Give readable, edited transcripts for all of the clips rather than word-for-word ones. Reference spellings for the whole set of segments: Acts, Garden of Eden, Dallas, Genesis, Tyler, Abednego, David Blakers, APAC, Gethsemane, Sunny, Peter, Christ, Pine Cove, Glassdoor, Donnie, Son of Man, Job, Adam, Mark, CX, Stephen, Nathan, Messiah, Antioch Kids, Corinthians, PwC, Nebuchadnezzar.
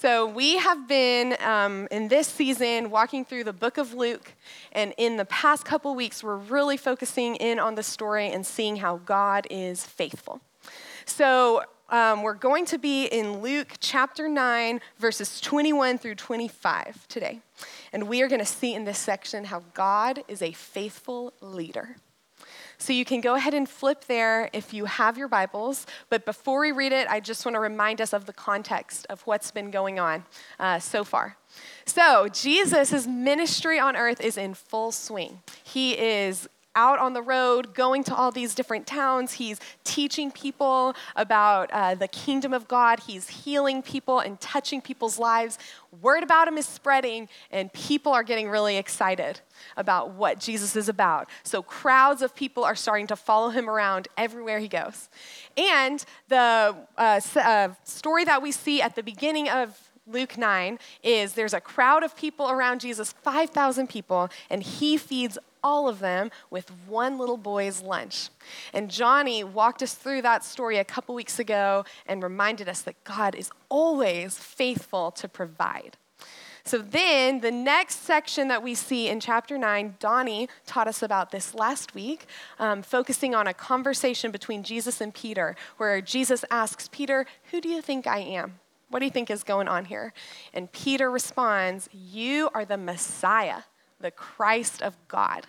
So we have been, in this season, walking through the book of Luke, and in the past couple weeks, we're really focusing in on the story and seeing how God is faithful. So we're going to be in Luke chapter 9, verses 21 through 25 today, and we are going to see in this section how God is a faithful leader. So you can go ahead and flip there if you have your Bibles. But before we read it, I just want to remind us of the context of what's been going on so far. So Jesus' ministry on earth is in full swing. He is out on the road, going to all these different towns. He's teaching people about the kingdom of God. He's healing people and touching people's lives. Word about him is spreading, and people are getting really excited about what Jesus is about. So crowds of people are starting to follow him around everywhere he goes. And the story that we see at the beginning of Luke 9 is there's a crowd of people around Jesus, 5,000 people, and he feeds all of them with one little boy's lunch. And Johnny walked us through that story a couple weeks ago and reminded us that God is always faithful to provide. So then the next section that we see in chapter 9, Donnie taught us about this last week, focusing on a conversation between Jesus and Peter, where Jesus asks Peter, "Who do you think I am? What do you think is going on here?" And Peter responds, "You are the Messiah, the Christ of God."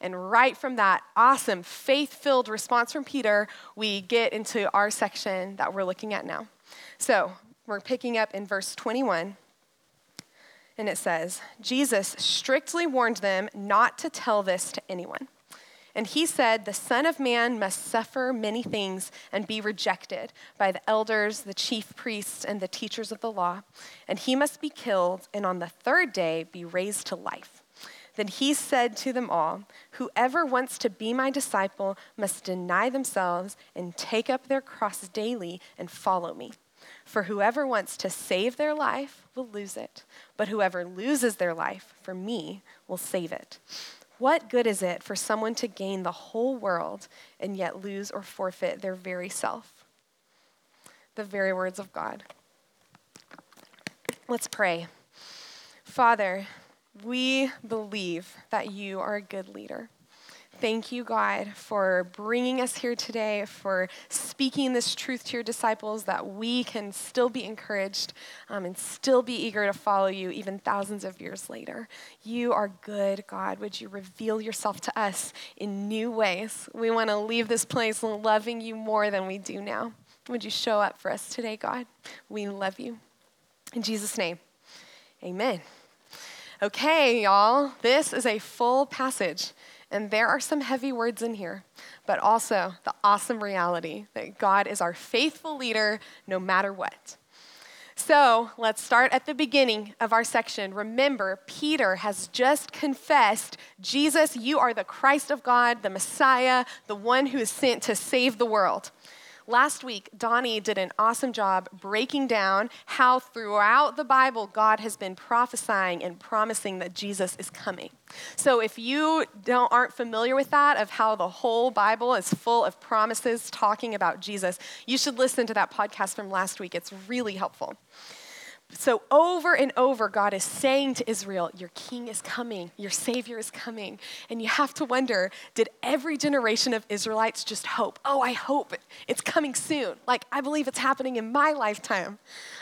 And right from that awesome, faith-filled response from Peter, we get into our section that we're looking at now. So we're picking up in verse 21, and it says, "Jesus strictly warned them not to tell this to anyone. And he said, 'The Son of Man must suffer many things and be rejected by the elders, the chief priests, and the teachers of the law. And he must be killed, and on the third day be raised to life.' Then he said to them all, 'Whoever wants to be my disciple must deny themselves and take up their cross daily and follow me. For whoever wants to save their life will lose it, but whoever loses their life for me will save it. What good is it for someone to gain the whole world and yet lose or forfeit their very self?'" The very words of God. Let's pray. Father, we believe that you are a good leader. Thank you, God, for bringing us here today, for speaking this truth to your disciples, that we can still be encouraged and still be eager to follow you even thousands of years later. You are good, God. Would you reveal yourself to us in new ways? We want to leave this place loving you more than we do now. Would you show up for us today, God? We love you. In Jesus' name, amen. Okay, y'all, this is a full passage. And there are some heavy words in here, but also the awesome reality that God is our faithful leader no matter what. So let's start at the beginning of our section. Remember, Peter has just confessed, "Jesus, you are the Christ of God, the Messiah, the one who is sent to save the world." Last week, Donnie did an awesome job breaking down how throughout the Bible, God has been prophesying and promising that Jesus is coming. So if you aren't familiar with that, of how the whole Bible is full of promises talking about Jesus, you should listen to that podcast from last week. It's really helpful. So over and over, God is saying to Israel, your king is coming, your savior is coming. And you have to wonder, did every generation of Israelites just hope, "Oh, I hope it's coming soon. Like, I believe it's happening in my lifetime."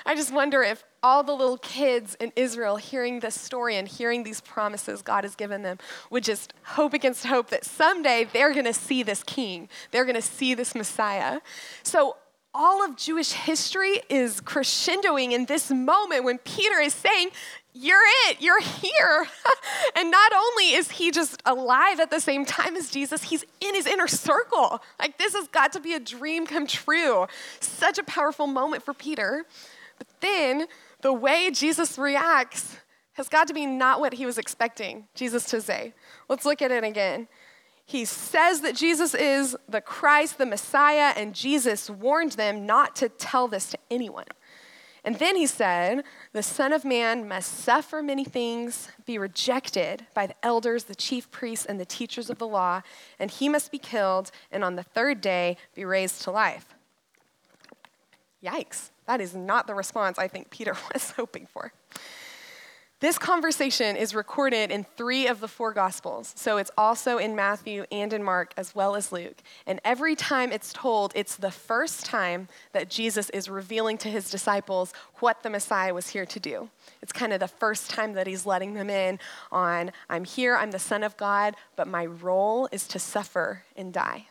I just wonder if all the little kids in Israel hearing this story and hearing these promises God has given them would just hope against hope that someday they're going to see this king. They're going to see this Messiah. So all of Jewish history is crescendoing in this moment when Peter is saying, "You're it, you're here." And not only is he just alive at the same time as Jesus, he's in his inner circle. Like, this has got to be a dream come true. Such a powerful moment for Peter. But then the way Jesus reacts has got to be not what he was expecting Jesus to say. Let's look at it again. He says that Jesus is the Christ, the Messiah, and Jesus warned them not to tell this to anyone. And then he said, "The Son of Man must suffer many things, be rejected by the elders, the chief priests, and the teachers of the law, and he must be killed, and on the third day be raised to life." Yikes. That is not the response I think Peter was hoping for. This conversation is recorded in 3 of the 4 Gospels, so it's also in Matthew and in Mark as well as Luke. And every time it's told, it's the first time that Jesus is revealing to his disciples what the Messiah was here to do. It's kind of the first time that he's letting them in on, I'm here, I'm the Son of God, but my role is to suffer and die.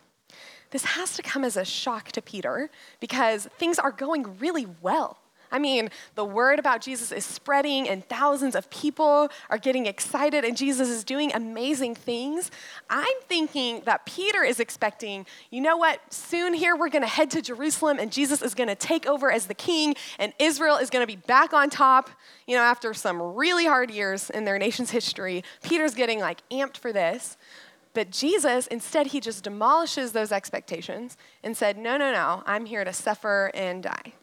This has to come as a shock to Peter because things are going really well. I mean, the word about Jesus is spreading and thousands of people are getting excited and Jesus is doing amazing things. I'm thinking that Peter is expecting, you know what, soon here we're going to head to Jerusalem and Jesus is going to take over as the king and Israel is going to be back on top. You know, after some really hard years in their nation's history, Peter's getting like amped for this. But Jesus, instead, he just demolishes those expectations and said, no, I'm here to suffer and die.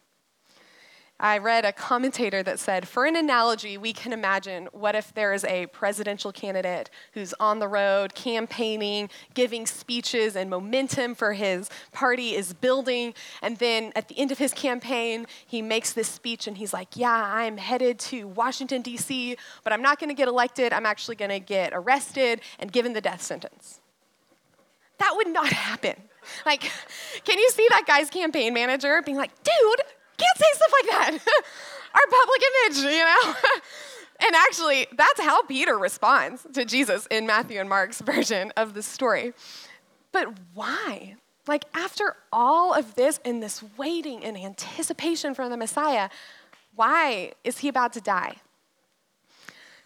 I read a commentator that said, for an analogy, we can imagine what if there is a presidential candidate who's on the road, campaigning, giving speeches, and momentum for his party is building, and then at the end of his campaign, he makes this speech, and he's like, yeah, I'm headed to Washington, D.C., but I'm not going to get elected. I'm actually going to get arrested and given the death sentence. That would not happen. Like, can you see that guy's campaign manager being like, dude, can't say stuff like that. Our public image, you know? And actually, that's how Peter responds to Jesus in Matthew and Mark's version of the story. But why? Like, after all of this and this waiting and anticipation for the Messiah, why is he about to die?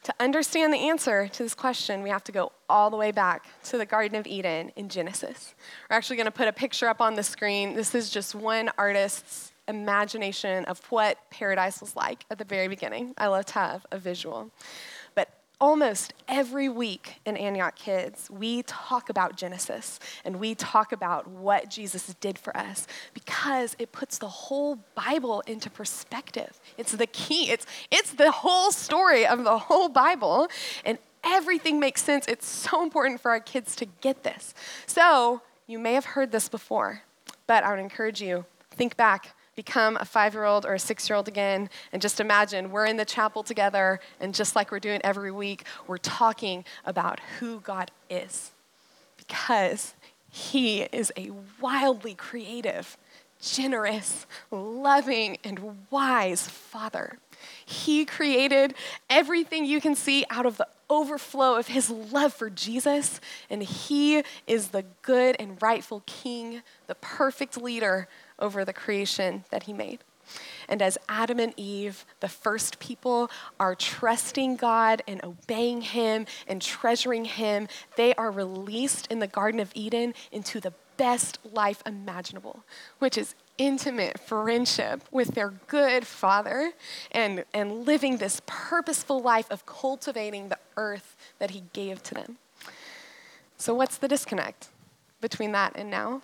To understand the answer to this question, we have to go all the way back to the Garden of Eden in Genesis. We're actually going to put a picture up on the screen. This is just one artist's imagination of what paradise was like at the very beginning. I love to have a visual. But almost every week in Antioch Kids, we talk about Genesis and we talk about what Jesus did for us because it puts the whole Bible into perspective. It's the key. It's the whole story of the whole Bible and everything makes sense. It's so important for our kids to get this. So you may have heard this before, but I would encourage you, think back. Become a 5-year-old or a 6-year-old again, and just imagine we're in the chapel together, and just like we're doing every week, we're talking about who God is, because he is a wildly creative, generous, loving, and wise Father. He created everything you can see out of the overflow of his love for Jesus, and he is the good and rightful king, the perfect leader over the creation that he made. And as Adam and Eve, the first people, are trusting God and obeying him and treasuring him, they are released in the Garden of Eden into the best life imaginable, which is intimate friendship with their good Father and living this purposeful life of cultivating the earth that he gave to them. So what's the disconnect between that and now?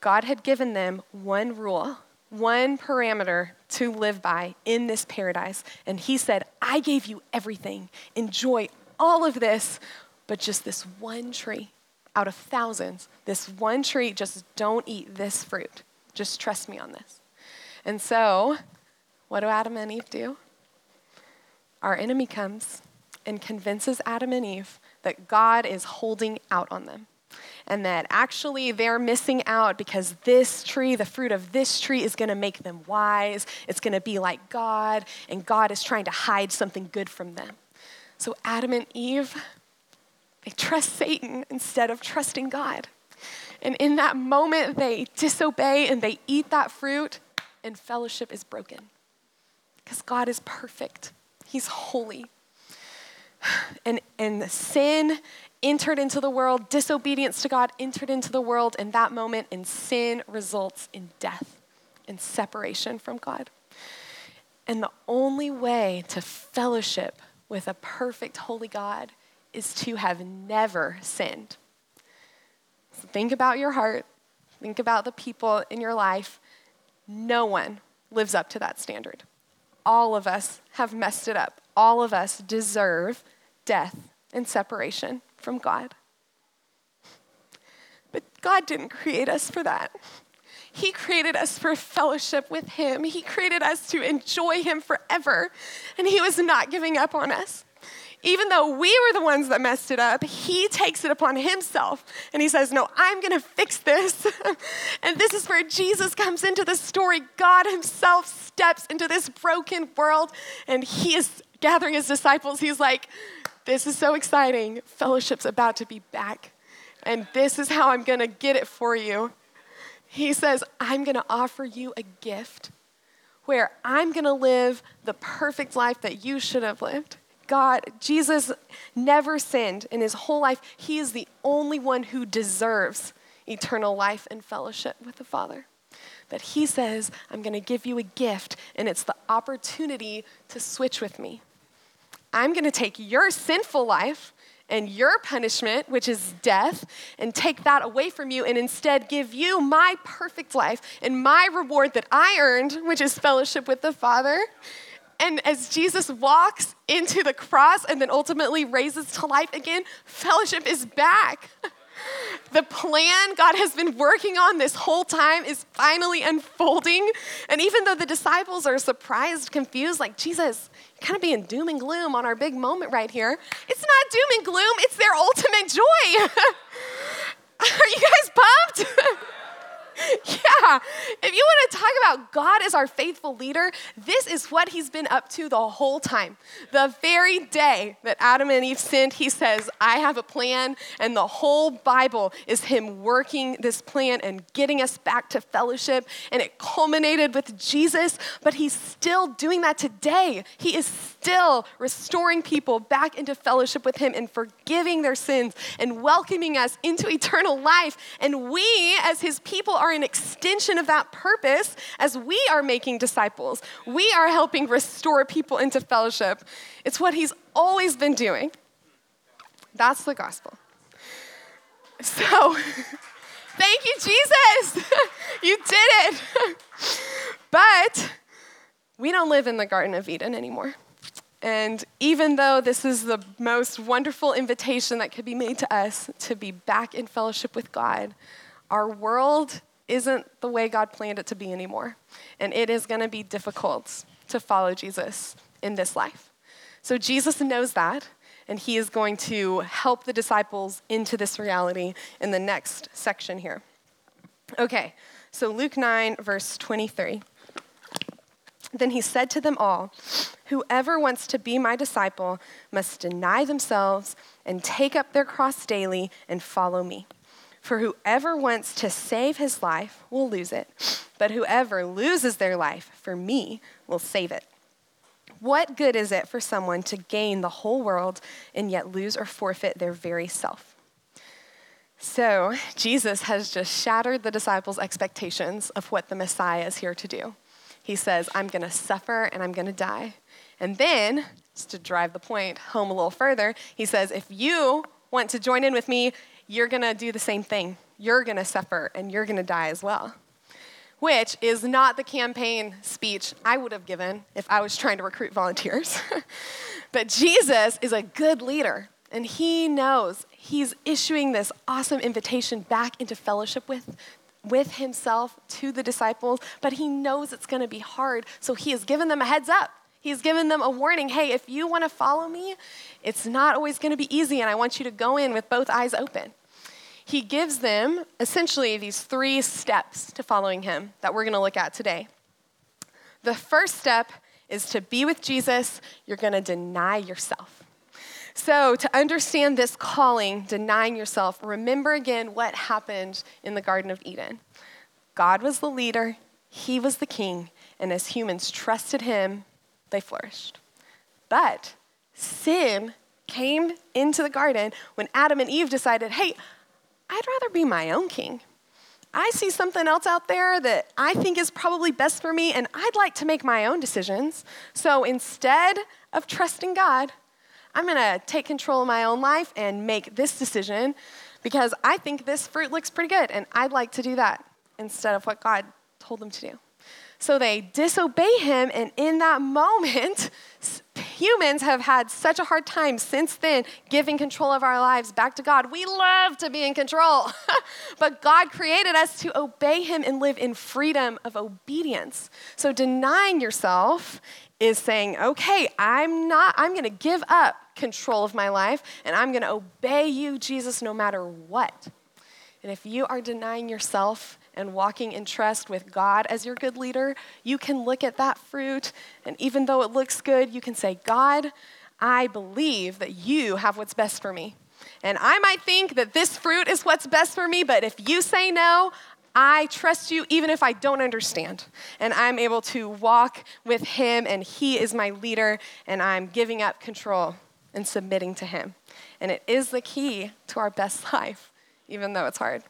God had given them one rule, one parameter to live by in this paradise. And he said, I gave you everything. Enjoy all of this, but just this one tree out of thousands, this one tree, just don't eat this fruit. Just trust me on this. And so what do Adam and Eve do? Our enemy comes and convinces Adam and Eve that God is holding out on them. And that actually they're missing out because this tree, the fruit of this tree is going to make them wise. It's going to be like God, and God is trying to hide something good from them. So Adam and Eve, they trust Satan instead of trusting God. And in that moment, they disobey and they eat that fruit, and fellowship is broken because God is perfect. He's holy. And the sin entered into the world, disobedience to God entered into the world in that moment, and sin results in death and separation from God. And the only way to fellowship with a perfect, holy God is to have never sinned. So think about your heart. Think about the people in your life. No one lives up to that standard. All of us have messed it up. All of us deserve death and separation from God. But God didn't create us for that. He created us for fellowship with him. He created us to enjoy him forever, and he was not giving up on us. Even though we were the ones that messed it up, he takes it upon himself, and he says, no, I'm going to fix this. And this is where Jesus comes into the story. God himself steps into this broken world, and he is gathering his disciples. He's like, this is so exciting. Fellowship's about to be back, and this is how I'm going to get it for you. He says, I'm going to offer you a gift where I'm going to live the perfect life that you should have lived. God, Jesus never sinned in his whole life. He is the only one who deserves eternal life and fellowship with the Father. But he says, I'm going to give you a gift, and it's the opportunity to switch with me. I'm going to take your sinful life and your punishment, which is death, and take that away from you and instead give you my perfect life and my reward that I earned, which is fellowship with the Father. And as Jesus walks into the cross and then ultimately raises to life again, fellowship is back. The plan God has been working on this whole time is finally unfolding. And even though the disciples are surprised, confused, like, Jesus, you're kind of being doom and gloom on our big moment right here. It's not doom and gloom. It's their ultimate joy. Are you guys pumped? Yeah, if you want to talk about God as our faithful leader, this is what he's been up to the whole time. The very day that Adam and Eve sinned, he says, I have a plan, and the whole Bible is him working this plan and getting us back to fellowship, and it culminated with Jesus, but he's still doing that today. He is still restoring people back into fellowship with him and forgiving their sins and welcoming us into eternal life, and we as his people are an extension of that purpose as we are making disciples. We are helping restore people into fellowship. It's what he's always been doing. That's the gospel. So, thank you, Jesus. You did it. But we don't live in the Garden of Eden anymore. And even though this is the most wonderful invitation that could be made to us to be back in fellowship with God, our world isn't the way God planned it to be anymore. And it is going to be difficult to follow Jesus in this life. So Jesus knows that, and he is going to help the disciples into this reality in the next section here. Okay, so Luke 9, verse 23. Then he said to them all, whoever wants to be my disciple must deny themselves and take up their cross daily and follow me. For whoever wants to save his life will lose it, but whoever loses their life for me will save it. What good is it for someone to gain the whole world and yet lose or forfeit their very self? So Jesus has just shattered the disciples' expectations of what the Messiah is here to do. He says, I'm going to suffer and I'm going to die. And then, just to drive the point home a little further, he says, if you want to join in with me, you're going to do the same thing. You're going to suffer, and you're going to die as well, which is not the campaign speech I would have given if I was trying to recruit volunteers. But Jesus is a good leader, and he knows he's issuing this awesome invitation back into fellowship with himself to the disciples, but he knows it's going to be hard, so he has given them a heads up. He's given them a warning. Hey, if you want to follow me, it's not always going to be easy, and I want you to go in with both eyes open. He gives them essentially these three steps to following him that we're going to look at today. The first step is to be with Jesus. You're going to deny yourself. So to understand this calling, denying yourself, remember again what happened in the Garden of Eden. God was the leader. He was the king. And as humans trusted him, they flourished. But sin came into the garden when Adam and Eve decided, hey, I'd rather be my own king. I see something else out there that I think is probably best for me, and I'd like to make my own decisions. So instead of trusting God, I'm going to take control of my own life and make this decision because I think this fruit looks pretty good, and I'd like to do that instead of what God told them to do. So they disobey him, and in that moment, humans have had such a hard time since then giving control of our lives back to God. We love to be in control, but God created us to obey him and live in freedom of obedience. So denying yourself is saying, okay, I'm going to give up control of my life, and I'm going to obey you, Jesus, no matter what. And if you are denying yourself and walking in trust with God as your good leader, you can look at that fruit, and even though it looks good, you can say, God, I believe that you have what's best for me. And I might think that this fruit is what's best for me, but if you say no, I trust you even if I don't understand. And I'm able to walk with him, and he is my leader, and I'm giving up control and submitting to him. And it is the key to our best life, even though it's hard.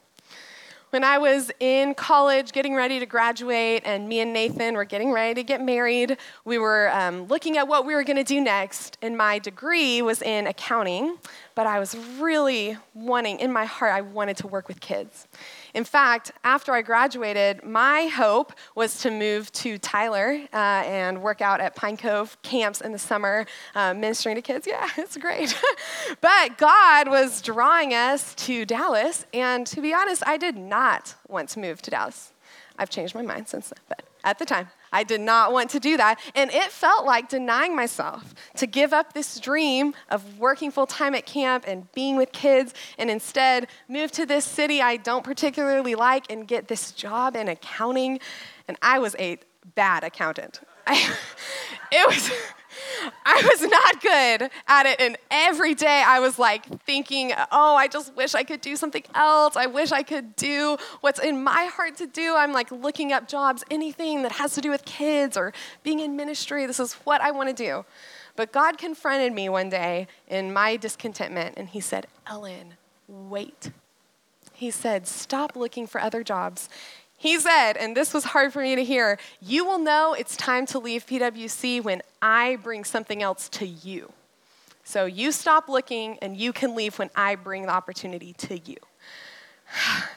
When I was in college getting ready to graduate, and me and Nathan were getting ready to get married, we were looking at what we were going to do next, and my degree was in accounting, but I was really wanting, in my heart, I wanted to work with kids. In fact, after I graduated, my hope was to move to Tyler and work out at Pine Cove camps in the summer, ministering to kids. Yeah, it's great. But God was drawing us to Dallas, and to be honest, I did not want to move to Dallas. I've changed my mind since then, but at the time, I did not want to do that, and it felt like denying myself to give up this dream of working full-time at camp and being with kids, and instead move to this city I don't particularly like and get this job in accounting. And I was a bad accountant. I was not good at it, and every day I was like thinking, oh, I just wish I could do something else. I wish I could do what's in my heart to do. I'm like looking up jobs, anything that has to do with kids or being in ministry. This is what I want to do. But God confronted me one day in my discontentment, and he said, Ellen, wait. He said, stop looking for other jobs. He said, and this was hard for me to hear, you will know it's time to leave PwC when I bring something else to you. So you stop looking, and you can leave when I bring the opportunity to you.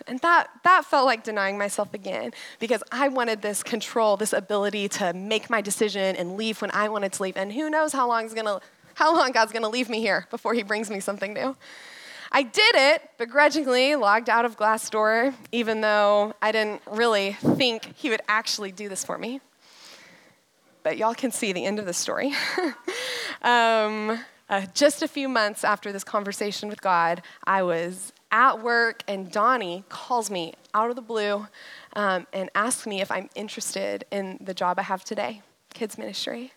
And that felt like denying myself again, because I wanted this control, this ability to make my decision and leave when I wanted to leave. And who knows how long God's going to leave me here before he brings me something new. I did it begrudgingly, logged out of Glassdoor, even though I didn't really think he would actually do this for me. But y'all can see the end of the story. Just a few months after this conversation with God, I was at work, and Donnie calls me out of the blue and asks me if I'm interested in the job I have today, kids ministry.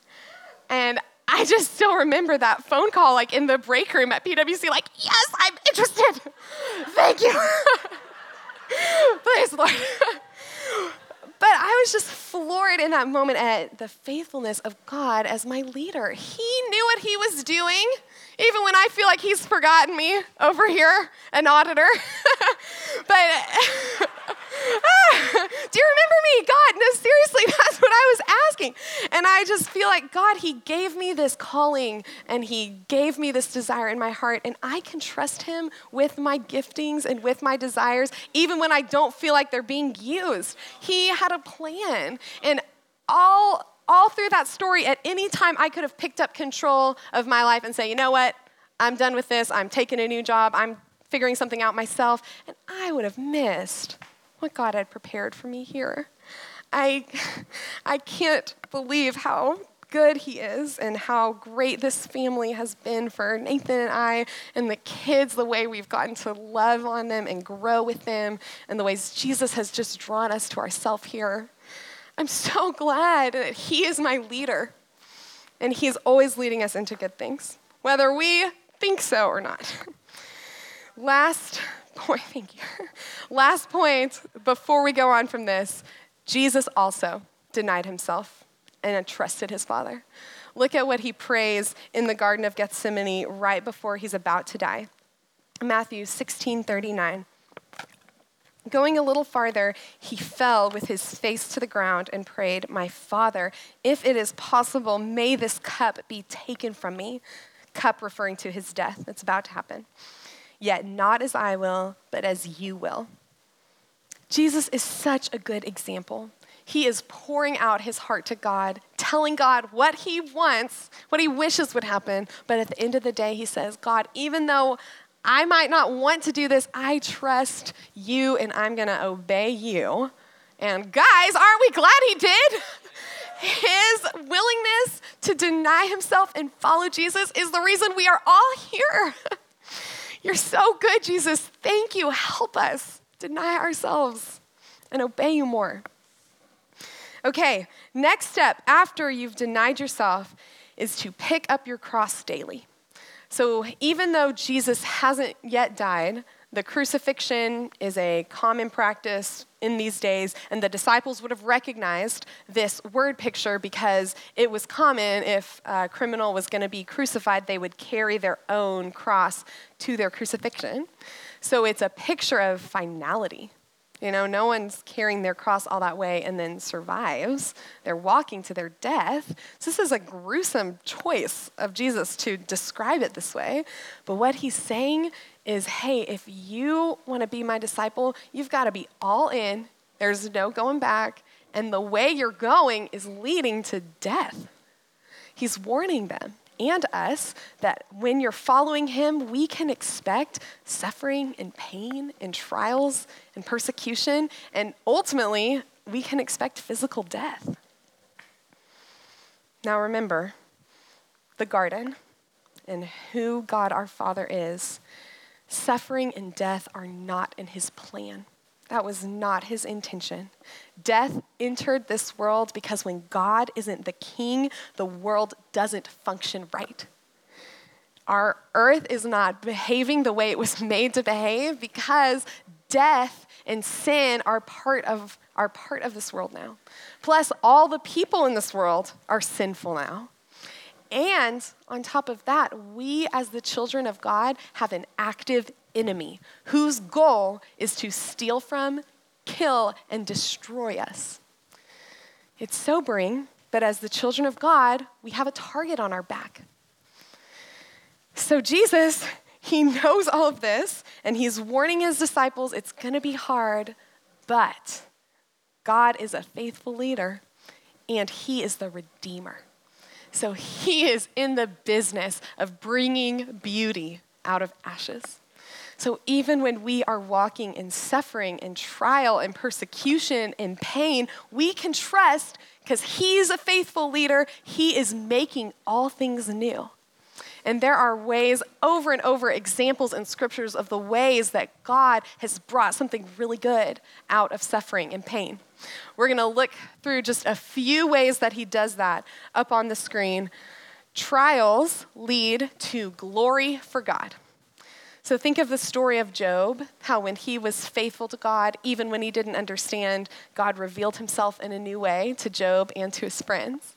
And I just still remember that phone call, like in the break room at PwC, like, yes, I'm interested. Thank you. Please, Lord. But I was just floored in that moment at the faithfulness of God as my leader. He knew what he was doing, even when I feel like he's forgotten me over here, an auditor. But do you remember me? God, no, seriously, that's what I was asking. And I just feel like, God, he gave me this calling, and he gave me this desire in my heart, and I can trust him with my giftings and with my desires, even when I don't feel like they're being used. He had a plan, and all through that story, at any time, I could have picked up control of my life and say, you know what, I'm done with this, I'm taking a new job, I'm figuring something out myself, and I would have missed what God had prepared for me here. I can't believe how good he is and how great this family has been for Nathan and I and the kids, the way we've gotten to love on them and grow with them, and the ways Jesus has just drawn us to ourselves here. I'm so glad that he is my leader, and he's always leading us into good things, whether we think so or not. Last point before we go on from this, Jesus also denied himself and trusted his Father. Look at what he prays in the Garden of Gethsemane right before he's about to die. Matthew 16:39. Going a little farther, he fell with his face to the ground and prayed, my Father, if it is possible, may this cup be taken from me. Cup referring to his death that's about to happen. Yet not as I will, but as you will. Jesus is such a good example. He is pouring out his heart to God, telling God what he wants, what he wishes would happen. But at the end of the day, he says, God, even though I might not want to do this, I trust you and I'm going to obey you. And guys, aren't we glad he did? His willingness to deny himself and follow Jesus is the reason we are all here. You're so good, Jesus. Thank you. Help us deny ourselves and obey you more. Okay, next step after you've denied yourself is to pick up your cross daily. So even though Jesus hasn't yet died, the crucifixion is a common practice in these days, and the disciples would have recognized this word picture because it was common if a criminal was going to be crucified, they would carry their own cross to their crucifixion. So it's a picture of finality. You know, no one's carrying their cross all that way and then survives. They're walking to their death. So this is a gruesome choice of Jesus to describe it this way. But what he's saying is, hey, if you want to be my disciple, you've got to be all in. There's no going back. And the way you're going is leading to death. He's warning them and us that when you're following him, we can expect suffering and pain and trials and persecution. And ultimately, we can expect physical death. Now remember, the garden and who God our Father is, suffering and death are not in his plan. That was not his intention. Death entered this world because when God isn't the king, the world doesn't function right. Our earth is not behaving the way it was made to behave because death and sin are part of this world now. Plus, all the people in this world are sinful now. And on top of that, we as the children of God have an active enemy whose goal is to steal from, kill, and destroy us. It's sobering, but as the children of God, we have a target on our back. So Jesus, he knows all of this, and he's warning his disciples, it's going to be hard, but God is a faithful leader, and he is the Redeemer. So he is in the business of bringing beauty out of ashes. So even when we are walking in suffering and trial and persecution and pain, we can trust because he's a faithful leader. He is making all things new. And there are ways over and over, examples in scriptures of the ways that God has brought something really good out of suffering and pain. We're going to look through just a few ways that he does that up on the screen. Trials lead to glory for God. So think of the story of Job, how when he was faithful to God, even when he didn't understand, God revealed himself in a new way to Job and to his friends.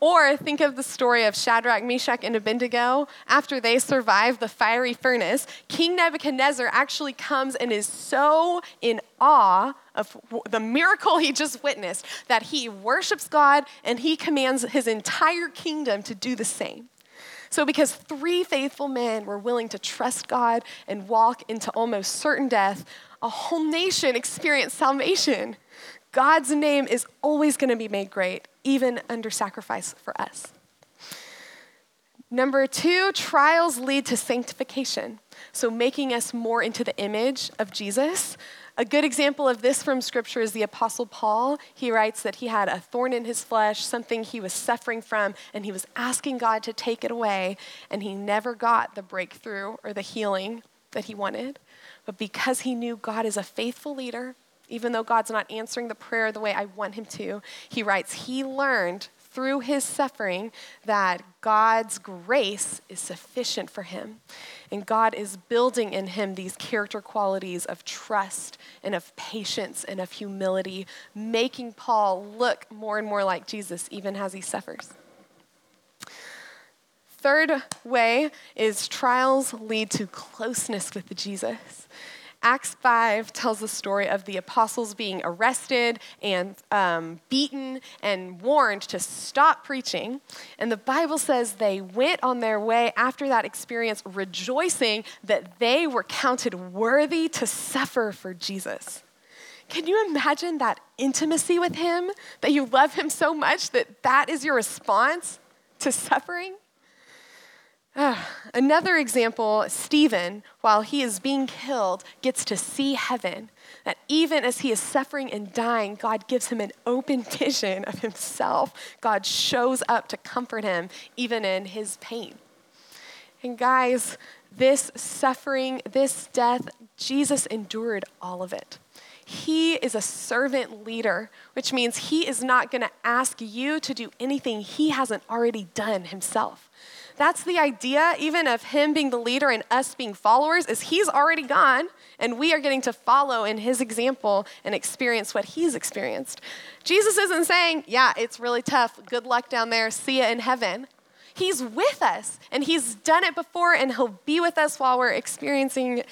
Or think of the story of Shadrach, Meshach, and Abednego. After they survive the fiery furnace, King Nebuchadnezzar actually comes and is so in awe of the miracle he just witnessed that he worships God and he commands his entire kingdom to do the same. So because 3 faithful men were willing to trust God and walk into almost certain death, a whole nation experienced salvation. God's name is always going to be made great, even under sacrifice for us. Number 2, trials lead to sanctification, so making us more into the image of Jesus. A good example of this from scripture is the Apostle Paul. He writes that he had a thorn in his flesh, something he was suffering from, and he was asking God to take it away, and he never got the breakthrough or the healing that he wanted. But because he knew God is a faithful leader, even though God's not answering the prayer the way I want him to, he writes, he learned through his suffering that God's grace is sufficient for him. And God is building in him these character qualities of trust and of patience and of humility, making Paul look more and more like Jesus even as he suffers. Third way is trials lead to closeness with Jesus. Acts 5 tells the story of the apostles being arrested and beaten and warned to stop preaching. And the Bible says they went on their way after that experience rejoicing that they were counted worthy to suffer for Jesus. Can you imagine that intimacy with him, that you love him so much that that is your response to suffering? Another example, Stephen, while he is being killed, gets to see heaven. That even as he is suffering and dying, God gives him an open vision of himself. God shows up to comfort him, even in his pain. And guys, this suffering, this death, Jesus endured all of it. He is a servant leader, which means he is not going to ask you to do anything he hasn't already done himself. That's the idea even of him being the leader and us being followers, is he's already gone and we are getting to follow in his example and experience what he's experienced. Jesus isn't saying, yeah, it's really tough. Good luck down there. See you in heaven. He's with us, and he's done it before, and he'll be with us while we're experiencing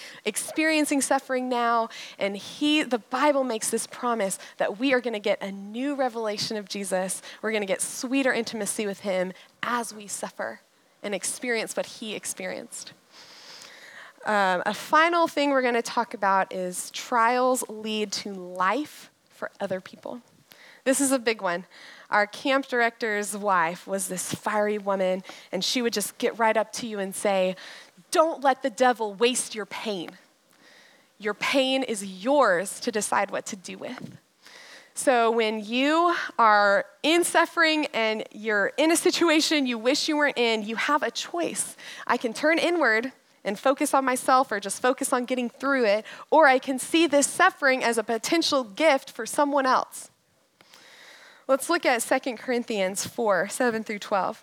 suffering now. And the Bible makes this promise that we are going to get a new revelation of Jesus. We're going to get sweeter intimacy with him as we suffer and experience what he experienced. A final thing we're going to talk about is trials lead to life for other people. This is a big one. Our camp director's wife was this fiery woman, and she would just get right up to you and say, don't let the devil waste your pain. Your pain is yours to decide what to do with. So when you are in suffering and you're in a situation you wish you weren't in, you have a choice. I can turn inward and focus on myself or just focus on getting through it, or I can see this suffering as a potential gift for someone else. Let's look at 2 Corinthians 4, 7 through 12.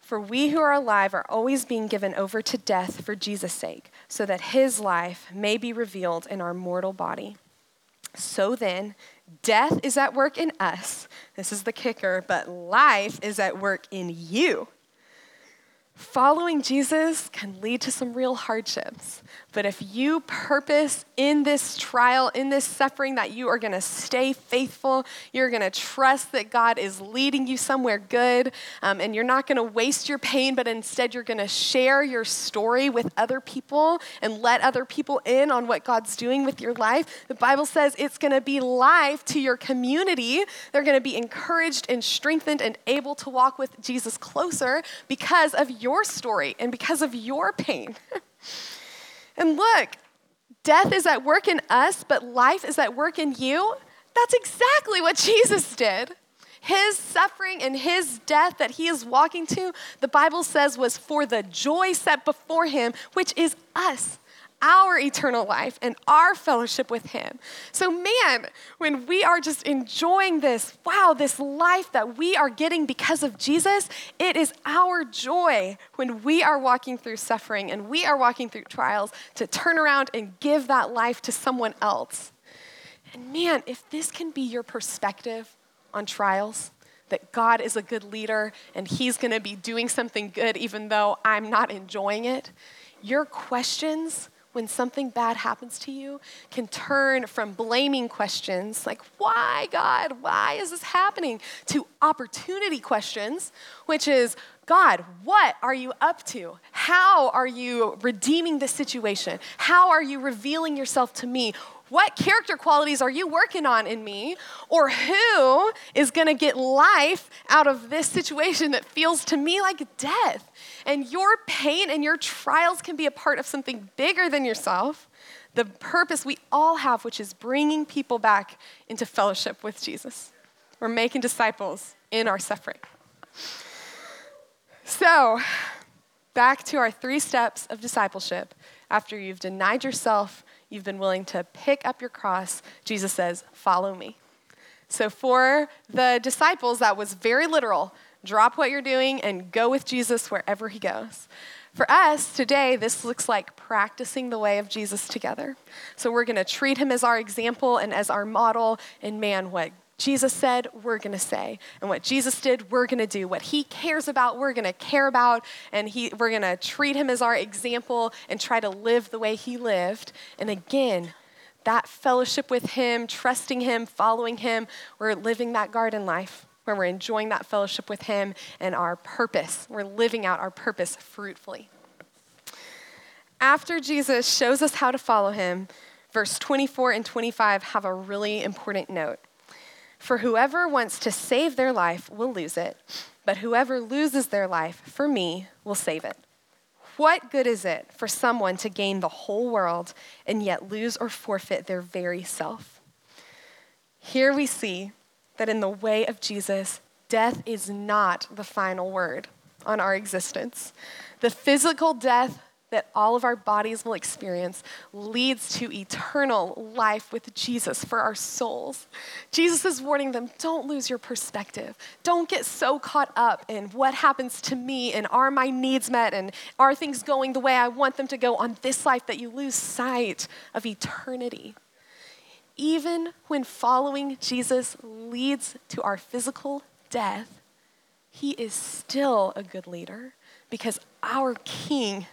For we who are alive are always being given over to death for Jesus' sake, so that his life may be revealed in our mortal body. So then, death is at work in us. This is the kicker, but life is at work in you. Following Jesus can lead to some real hardships, but if you purpose in this trial, in this suffering, that you are going to stay faithful, you're going to trust that God is leading you somewhere good, and you're not going to waste your pain, but instead you're going to share your story with other people and let other people in on what God's doing with your life. The Bible says it's going to be life to your community. They're going to be encouraged and strengthened and able to walk with Jesus closer because of your story and because of your pain. And look, death is at work in us, but life is at work in you. That's exactly what Jesus did. His suffering and his death that he is walking to, the Bible says, was for the joy set before him, which is us, our eternal life and our fellowship with him. So man, when we are just enjoying this, wow, this life that we are getting because of Jesus, it is our joy when we are walking through suffering and we are walking through trials to turn around and give that life to someone else. And man, if this can be your perspective on trials, that God is a good leader and he's going to be doing something good even though I'm not enjoying it, your questions when something bad happens to you can turn from blaming questions like, why God, why is this happening? To opportunity questions, which is, God, what are you up to? How are you redeeming this situation? How are you revealing yourself to me? What character qualities are you working on in me? Or who is going to get life out of this situation that feels to me like death? And your pain and your trials can be a part of something bigger than yourself, the purpose we all have, which is bringing people back into fellowship with Jesus. We're making disciples in our suffering. So, back to our 3 steps of discipleship. After you've denied yourself, you've been willing to pick up your cross, Jesus says, follow me. So for the disciples, that was very literal. Drop what you're doing and go with Jesus wherever he goes. For us today, this looks like practicing the way of Jesus together. So we're going to treat him as our example and as our model. And man, what Jesus said, we're going to say. And what Jesus did, we're going to do. What he cares about, we're going to care about. And we're going to treat him as our example and try to live the way he lived. And again, that fellowship with him, trusting him, following him, we're living that garden life. Where we're enjoying that fellowship with him and our purpose. We're living out our purpose fruitfully. After Jesus shows us how to follow him, verse 24 and 25 have a really important note. For whoever wants to save their life will lose it, but whoever loses their life for me will save it. What good is it for someone to gain the whole world and yet lose or forfeit their very self? Here we see that in the way of Jesus, death is not the final word on our existence. The physical death that all of our bodies will experience leads to eternal life with Jesus for our souls. Jesus is warning them, don't lose your perspective. Don't get so caught up in what happens to me and are my needs met and are things going the way I want them to go on this life that you lose sight of eternity. Even when following Jesus leads to our physical death, he is still a good leader because our King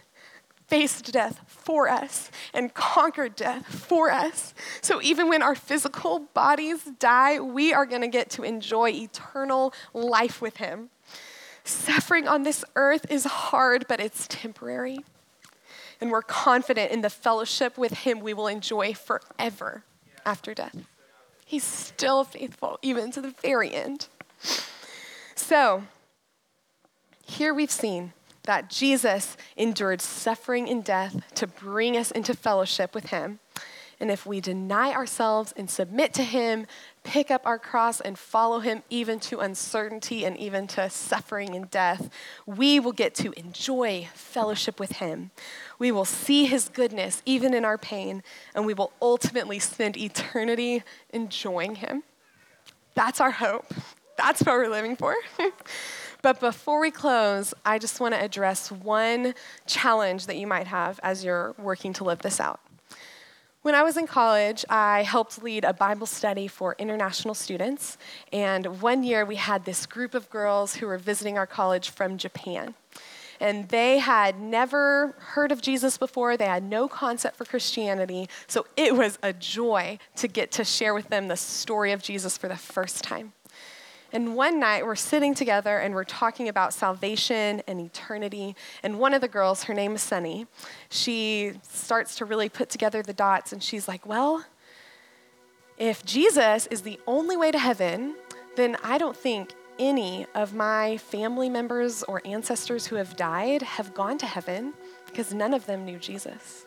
faced death for us and conquered death for us. So even when our physical bodies die, we are going to get to enjoy eternal life with him. Suffering on this earth is hard, but it's temporary. And we're confident in the fellowship with him we will enjoy forever. After death. He's still faithful, even to the very end. So, here we've seen that Jesus endured suffering and death to bring us into fellowship with him. And if we deny ourselves and submit to him, pick up our cross and follow him even to uncertainty and even to suffering and death, we will get to enjoy fellowship with him. We will see his goodness even in our pain, and we will ultimately spend eternity enjoying him. That's our hope. That's what we're living for. But before we close, I just want to address one challenge that you might have as you're working to live this out. When I was in college, I helped lead a Bible study for international students. And one year we had this group of girls who were visiting our college from Japan. And they had never heard of Jesus before. They had no concept for Christianity. So it was a joy to get to share with them the story of Jesus for the first time. And one night we're sitting together and we're talking about salvation and eternity. And one of the girls, her name is Sunny, she starts to really put together the dots and she's like, well, if Jesus is the only way to heaven, then I don't think any of my family members or ancestors who have died have gone to heaven because none of them knew Jesus.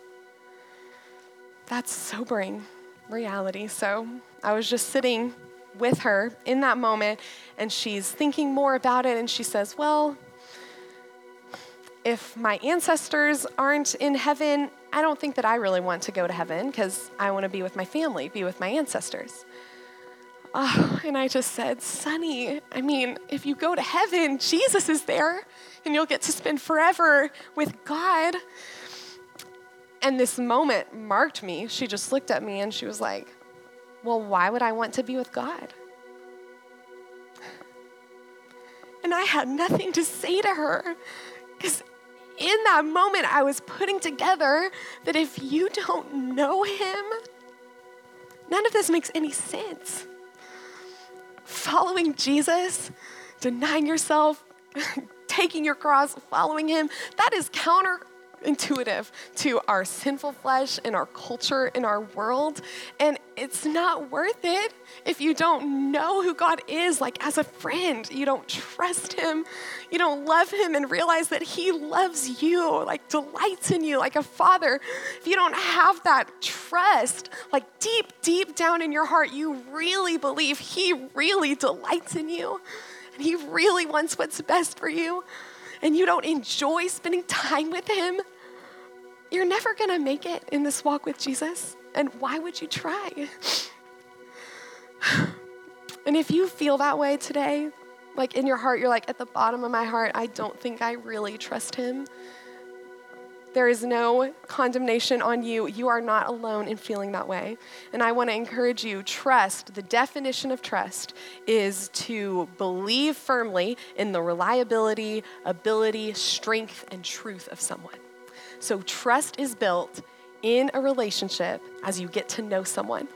That's sobering reality. So I was just sitting with her in that moment, and she's thinking more about it, and she says, well, if my ancestors aren't in heaven, I don't think that I really want to go to heaven because I want to be with my family, be with my ancestors. Oh, and I just said, Sunny, I mean, if you go to heaven, Jesus is there, and you'll get to spend forever with God. And this moment marked me. She just looked at me, and she was like, well, why would I want to be with God? And I had nothing to say to her because in that moment I was putting together that if you don't know him, none of this makes any sense. Following Jesus, denying yourself, taking your cross, following him, that is counterintuitive to our sinful flesh and our culture and our world. And it's not worth it if you don't know who God is, like as a friend. You don't trust him. You don't love him and realize that he loves you, like delights in you like a father. If you don't have that trust, like deep, deep down in your heart, you really believe he really delights in you and he really wants what's best for you, and you don't enjoy spending time with him, you're never going to make it in this walk with Jesus. And why would you try? And if you feel that way today, like in your heart, you're like, at the bottom of my heart, I don't think I really trust him. There is no condemnation on you. You are not alone in feeling that way. And I want to encourage you, trust, the definition of trust is to believe firmly in the reliability, ability, strength, and truth of someone. So trust is built in a relationship as you get to know someone.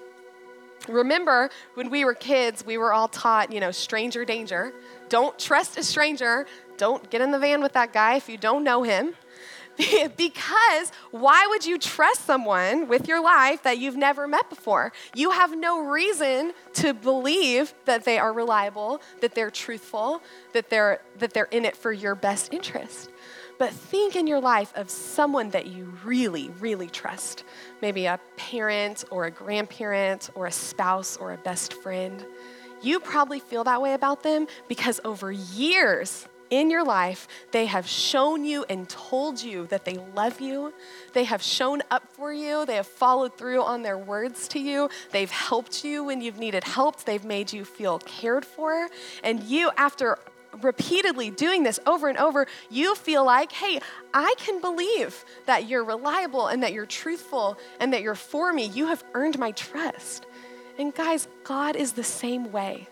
Remember, when we were kids, we were all taught, stranger danger. Don't trust a stranger. Don't get in the van with that guy if you don't know him. Because why would you trust someone with your life that you've never met before? You have no reason to believe that they are reliable, that they're truthful, that they're in it for your best interest. But think in your life of someone that you really, really trust. Maybe a parent or a grandparent or a spouse or a best friend. You probably feel that way about them because over years in your life, they have shown you and told you that they love you. They have shown up for you. They have followed through on their words to you. They've helped you when you've needed help. They've made you feel cared for. And you, after repeatedly doing this over and over, you feel like, hey, I can believe that you're reliable and that you're truthful and that you're for me. You have earned my trust. And guys, God is the same way.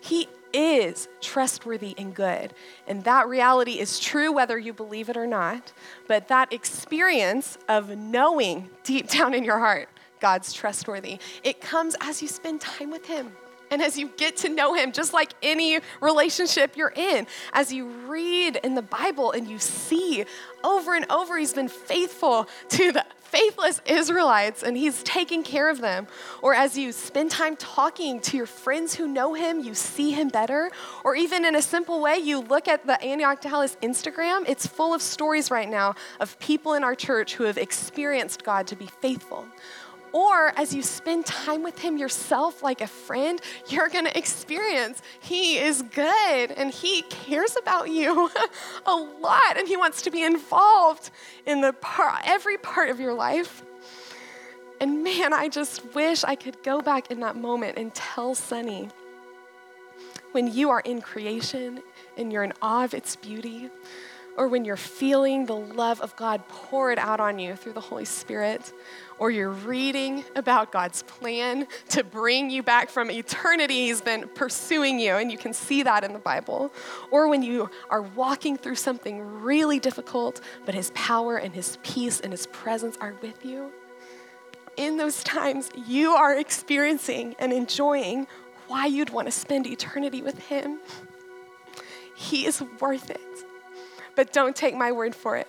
He is trustworthy and good. And that reality is true whether you believe it or not. But that experience of knowing deep down in your heart, God's trustworthy, it comes as you spend time with him and as you get to know him, just like any relationship you're in. As you read in the Bible and you see over and over, he's been faithful to the faithless Israelites, and he's taking care of them. Or as you spend time talking to your friends who know him, you see him better. Or even in a simple way, you look at the Antioch Dallas Instagram. It's full of stories right now of people in our church who have experienced God to be faithful. Or as you spend time with him yourself like a friend, you're going to experience he is good and he cares about you a lot and he wants to be involved in every part of your life. And man, I just wish I could go back in that moment and tell Sunny, when you are in creation and you're in awe of its beauty, or when you're feeling the love of God poured out on you through the Holy Spirit, or you're reading about God's plan to bring you back from eternity, he's been pursuing you, and you can see that in the Bible, or when you are walking through something really difficult, but his power and his peace and his presence are with you, in those times, you are experiencing and enjoying why you'd want to spend eternity with him. He is worth it. But don't take my word for it.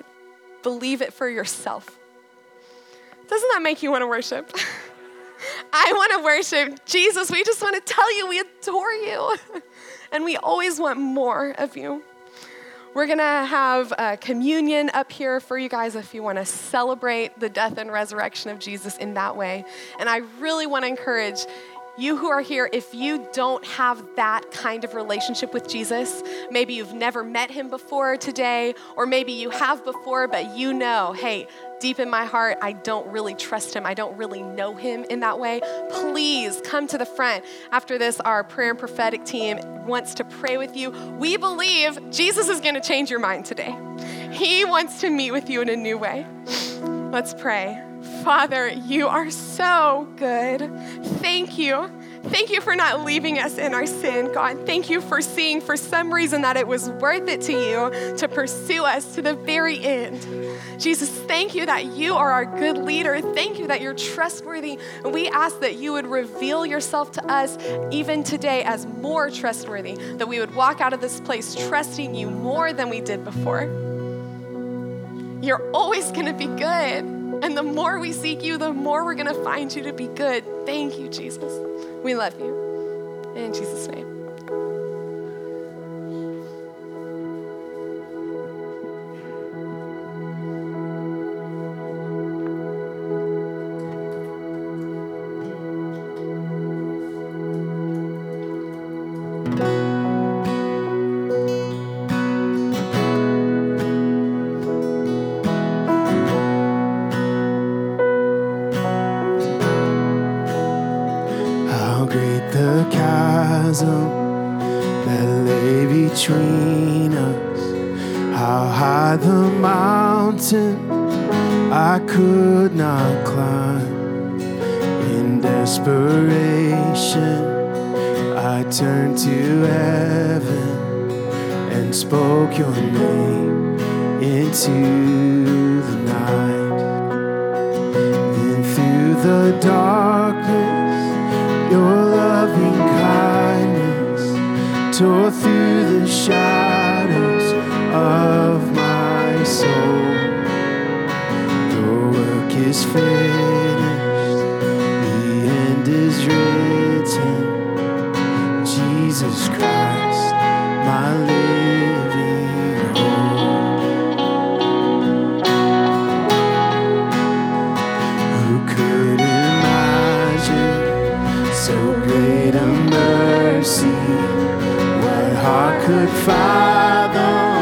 Believe it for yourself. Doesn't that make you want to worship? I want to worship Jesus. We just want to tell you we adore you. And we always want more of you. We're going to have communion up here for you guys if you want to celebrate the death and resurrection of Jesus in that way. And I really want to encourage you who are here, if you don't have that kind of relationship with Jesus, maybe you've never met him before today, or maybe you have before, but you know, hey, deep in my heart, I don't really trust him. I don't really know him in that way. Please come to the front. After this, our prayer and prophetic team wants to pray with you. We believe Jesus is going to change your mind today. He wants to meet with you in a new way. Let's pray. Father, you are so good. Thank you. Thank you for not leaving us in our sin, God. Thank you for seeing for some reason that it was worth it to you to pursue us to the very end. Jesus, thank you that you are our good leader. Thank you that you're trustworthy. And we ask that you would reveal yourself to us even today as more trustworthy, that we would walk out of this place trusting you more than we did before. You're always going to be good. And the more we seek you, the more we're going to find you to be good. Thank you, Jesus. We love you. In Jesus' name. How high the mountain I could not climb. In desperation, I turned to heaven and spoke your name into the night. Then through the darkness, your loving kindness tore through the shadows of my soul. Is finished, the end is written, Jesus Christ, my living hope. Who could imagine so great a mercy? What heart could fathom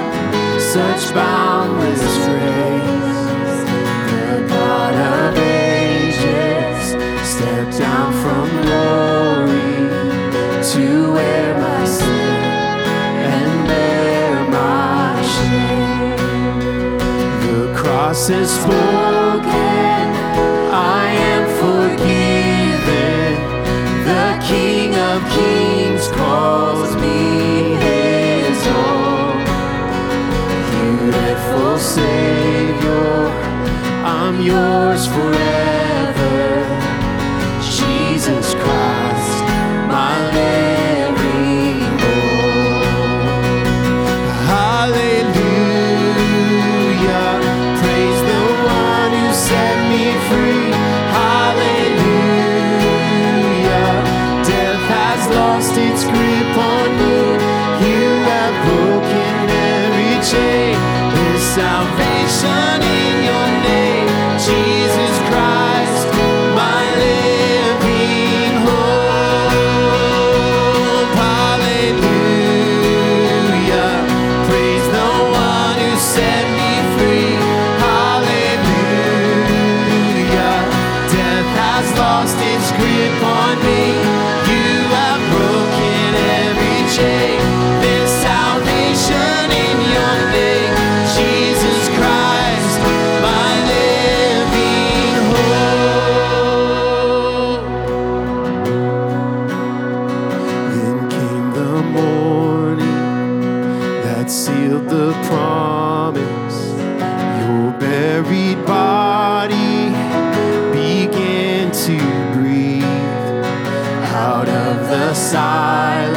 such boundless grace? God of ages, step down from glory to where my sin and bear my shame. The cross is spoken, I am forgiven. The King of Kings calls me his own. Beautiful Savior, I'm yours forever, Jesus Christ, my living hope. Hallelujah, praise the one who set me free. Hallelujah, death has lost its grip on me. You have broken every chain, there's salvation in your name. Jesus Christ, my living hope. Hallelujah, praise the one who set me free. Hallelujah, death has lost its grip on me. You have broken every chain. There's salvation in your name, Jesus Christ, my body began to breathe out of the silence.